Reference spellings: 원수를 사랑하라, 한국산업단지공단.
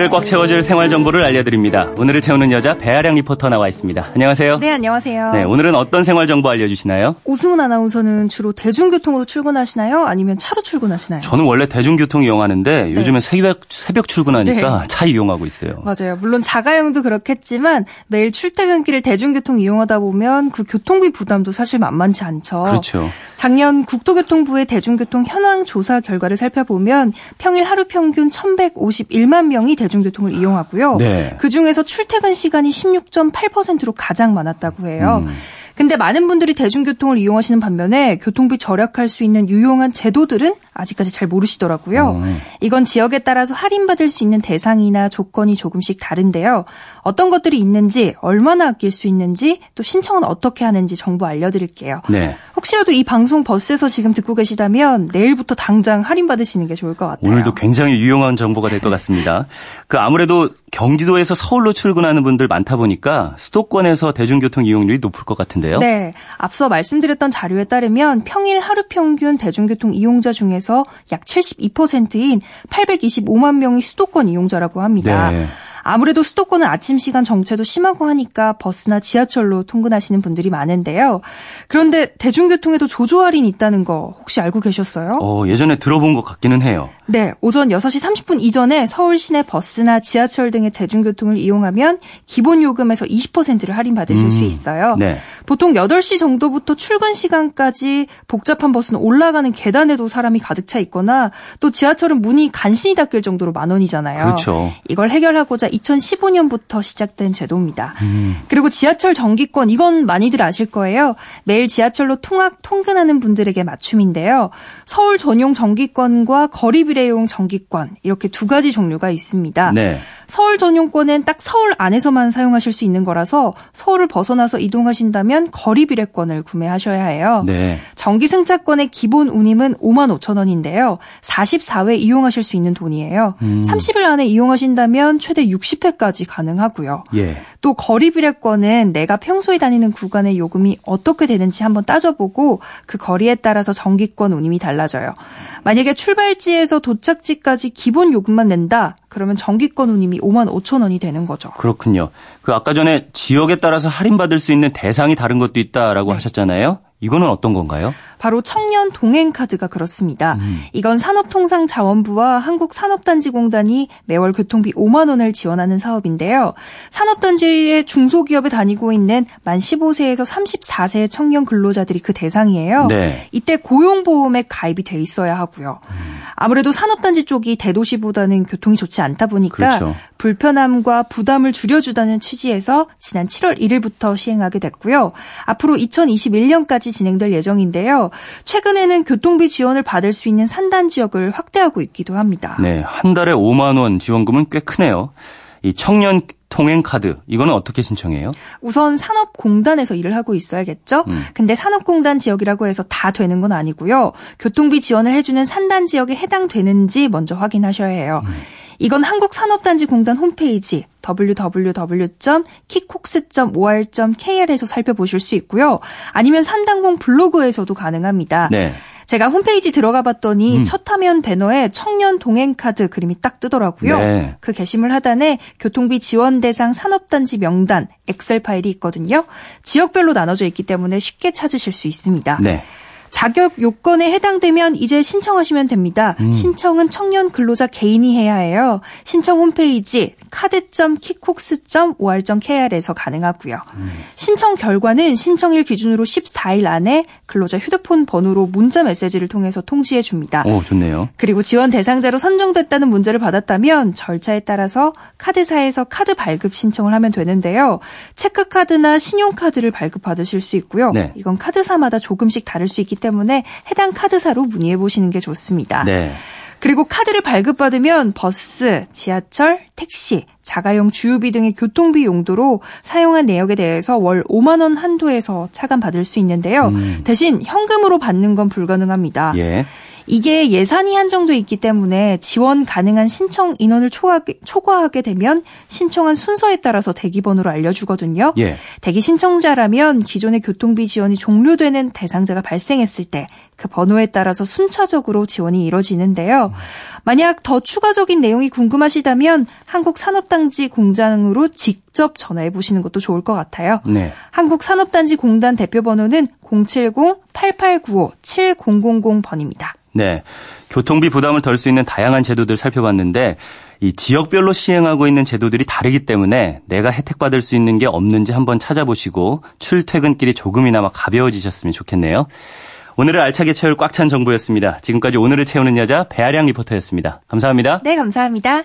오늘을 꽉 채워줄 생활 정보를 알려드립니다. 오늘을 채우는 여자 배아량 리포터 나와 있습니다. 안녕하세요. 네, 안녕하세요. 네, 오늘은 어떤 생활 정보 알려주시나요? 오승훈 아나운서는 주로 대중교통으로 출근하시나요? 아니면 차로 출근하시나요? 저는 원래 대중교통 이용하는데 네. 요즘에 새벽 출근하니까 네. 차 이용하고 있어요. 맞아요. 물론 자가용도 그렇겠지만 매일 출퇴근길을 대중교통 이용하다 보면 그 교통비 부담도 사실 만만치 않죠. 그렇죠. 작년 국토교통부의 대중교통 현황 조사 결과를 살펴보면 평일 하루 평균 1,151만 명이 대중교통을 이용하고요. 네. 그중에서 출퇴근 시간이 16.8%로 가장 많았다고 해요. 근데 많은 분들이 대중교통을 이용하시는 반면에 교통비 절약할 수 있는 유용한 제도들은 아직까지 잘 모르시더라고요. 이건 지역에 따라서 할인받을 수 있는 대상이나 조건이 조금씩 다른데요. 어떤 것들이 있는지, 얼마나 아낄 수 있는지, 또 신청은 어떻게 하는지 정보 알려드릴게요. 네. 혹시라도 이 방송 버스에서 지금 듣고 계시다면 내일부터 당장 할인받으시는 게 좋을 것 같아요. 오늘도 굉장히 유용한 정보가 될 것 같습니다. 아무래도 경기도에서 서울로 출근하는 분들 많다 보니까 수도권에서 대중교통 이용률이 높을 것 같은데요. 네. 앞서 말씀드렸던 자료에 따르면 평일 하루 평균 대중교통 이용자 중에서 약 72%인 825만 명이 수도권 이용자라고 합니다. 네. 아무래도 수도권은 아침 시간 정체도 심하고 하니까 버스나 지하철로 통근하시는 분들이 많은데요. 그런데 대중교통에도 조조 할인이 있다는 거 혹시 알고 계셨어요? 예전에 들어본 것 같기는 해요. 네, 오전 6시 30분 이전에 서울 시내 버스나 지하철 등의 대중교통을 이용하면 기본 요금에서 20%를 할인받으실 수 있어요. 네. 보통 8시 정도부터 출근 시간까지 복잡한 버스는 올라가는 계단에도 사람이 가득 차 있거나 또 지하철은 문이 간신히 닫힐 정도로 만 원이잖아요. 그렇죠. 이걸 해결하고자 2015년부터 시작된 제도입니다. 그리고 지하철 정기권, 이건 많이들 아실 거예요. 매일 지하철로 통근하는 분들에게 맞춤인데요. 서울 전용 정기권과 거리 비례용 정기권, 이렇게 두 가지 종류가 있습니다. 네. 서울 전용권은 딱 서울 안에서만 사용하실 수 있는 거라서 서울을 벗어나서 이동하신다면 거리 비례권을 구매하셔야 해요. 네. 정기 승차권의 기본 운임은 55,000원인데요. 44회 이용하실 수 있는 돈이에요. 30일 안에 이용하신다면 최대 60회까지 가능하고요. 예. 또 거리 비례권은 내가 평소에 다니는 구간의 요금이 어떻게 되는지 한번 따져보고 그 거리에 따라서 정기권 운임이 달라져요. 만약에 출발지에서 도착지까지 기본 요금만 낸다. 그러면 정기권 운임이 55,000원이 되는 거죠. 그렇군요. 아까 전에 지역에 따라서 할인받을 수 있는 대상이 다른 것도 있다라고 네. 하셨잖아요. 이거는 어떤 건가요? 바로 청년동행카드가 그렇습니다. 이건 산업통상자원부와 한국산업단지공단이 매월 교통비 5만 원을 지원하는 사업인데요. 산업단지의 중소기업에 다니고 있는 만 15세에서 34세의 청년 근로자들이 그 대상이에요. 네. 이때 고용보험에 가입이 돼 있어야 하고요. 아무래도 산업단지 쪽이 대도시보다는 교통이 좋지 않다 보니까 그렇죠. 불편함과 부담을 줄여주자는 취지에서 지난 7월 1일부터 시행하게 됐고요. 앞으로 2021년까지 진행될 예정인데요. 최근에는 교통비 지원을 받을 수 있는 산단 지역을 확대하고 있기도 합니다. 네, 한 달에 5만 원 지원금은 꽤 크네요. 이 청년 동행카드, 이거는 어떻게 신청해요? 우선 산업공단에서 일을 하고 있어야겠죠? 근데 산업공단 지역이라고 해서 다 되는 건 아니고요. 교통비 지원을 해주는 산단 지역에 해당되는지 먼저 확인하셔야 해요. 이건 한국산업단지공단 홈페이지 www.kickhooks.or.kr에서 살펴보실 수 있고요. 아니면 산단공 블로그에서도 가능합니다. 네. 제가 홈페이지 들어가 봤더니 첫 화면 배너에 청년 동행카드 그림이 딱 뜨더라고요. 네. 그 게시물 하단에 교통비 지원 대상 산업단지 명단 엑셀 파일이 있거든요. 지역별로 나눠져 있기 때문에 쉽게 찾으실 수 있습니다. 네. 자격 요건에 해당되면 이제 신청하시면 됩니다. 신청은 청년 근로자 개인이 해야 해요. 신청 홈페이지 카드.kickhooks.or.kr에서 가능하고요. 신청 결과는 신청일 기준으로 14일 안에 근로자 휴대폰 번호로 문자 메시지를 통해서 통지해 줍니다. 오, 좋네요. 그리고 지원 대상자로 선정됐다는 문자를 받았다면 절차에 따라서 카드사에서 카드 발급 신청을 하면 되는데요. 체크카드나 신용카드를 발급받으실 수 있고요. 네. 이건 카드사마다 조금씩 다를 수 있기 때문에 해당 카드사로 문의해 보시는 게 좋습니다. 네. 그리고 카드를 발급받으면 버스, 지하철, 택시, 자가용 주유비 등의 교통비 용도로 사용한 내역에 대해서 월 5만 원 한도에서 차감받을 수 있는데요. 대신 현금으로 받는 건 불가능합니다. 예. 이게 예산이 한정돼 있기 때문에 지원 가능한 신청 인원을 초과하게 되면 신청한 순서에 따라서 대기번호로 알려주거든요. 예. 대기 신청자라면 기존의 교통비 지원이 종료되는 대상자가 발생했을 때 그 번호에 따라서 순차적으로 지원이 이뤄지는데요. 만약 더 추가적인 내용이 궁금하시다면 한국산업단지공단으로 직접 전화해보시는 것도 좋을 것 같아요. 네. 한국산업단지공단 대표번호는 070-8895-7000번입니다. 네, 교통비 부담을 덜 수 있는 다양한 제도들 살펴봤는데 이 지역별로 시행하고 있는 제도들이 다르기 때문에 내가 혜택받을 수 있는 게 없는지 한번 찾아보시고 출퇴근길이 조금이나마 가벼워지셨으면 좋겠네요. 오늘을 알차게 채울 꽉 찬 정보였습니다. 지금까지 오늘을 채우는 여자 배아량 리포터였습니다. 감사합니다. 네, 감사합니다.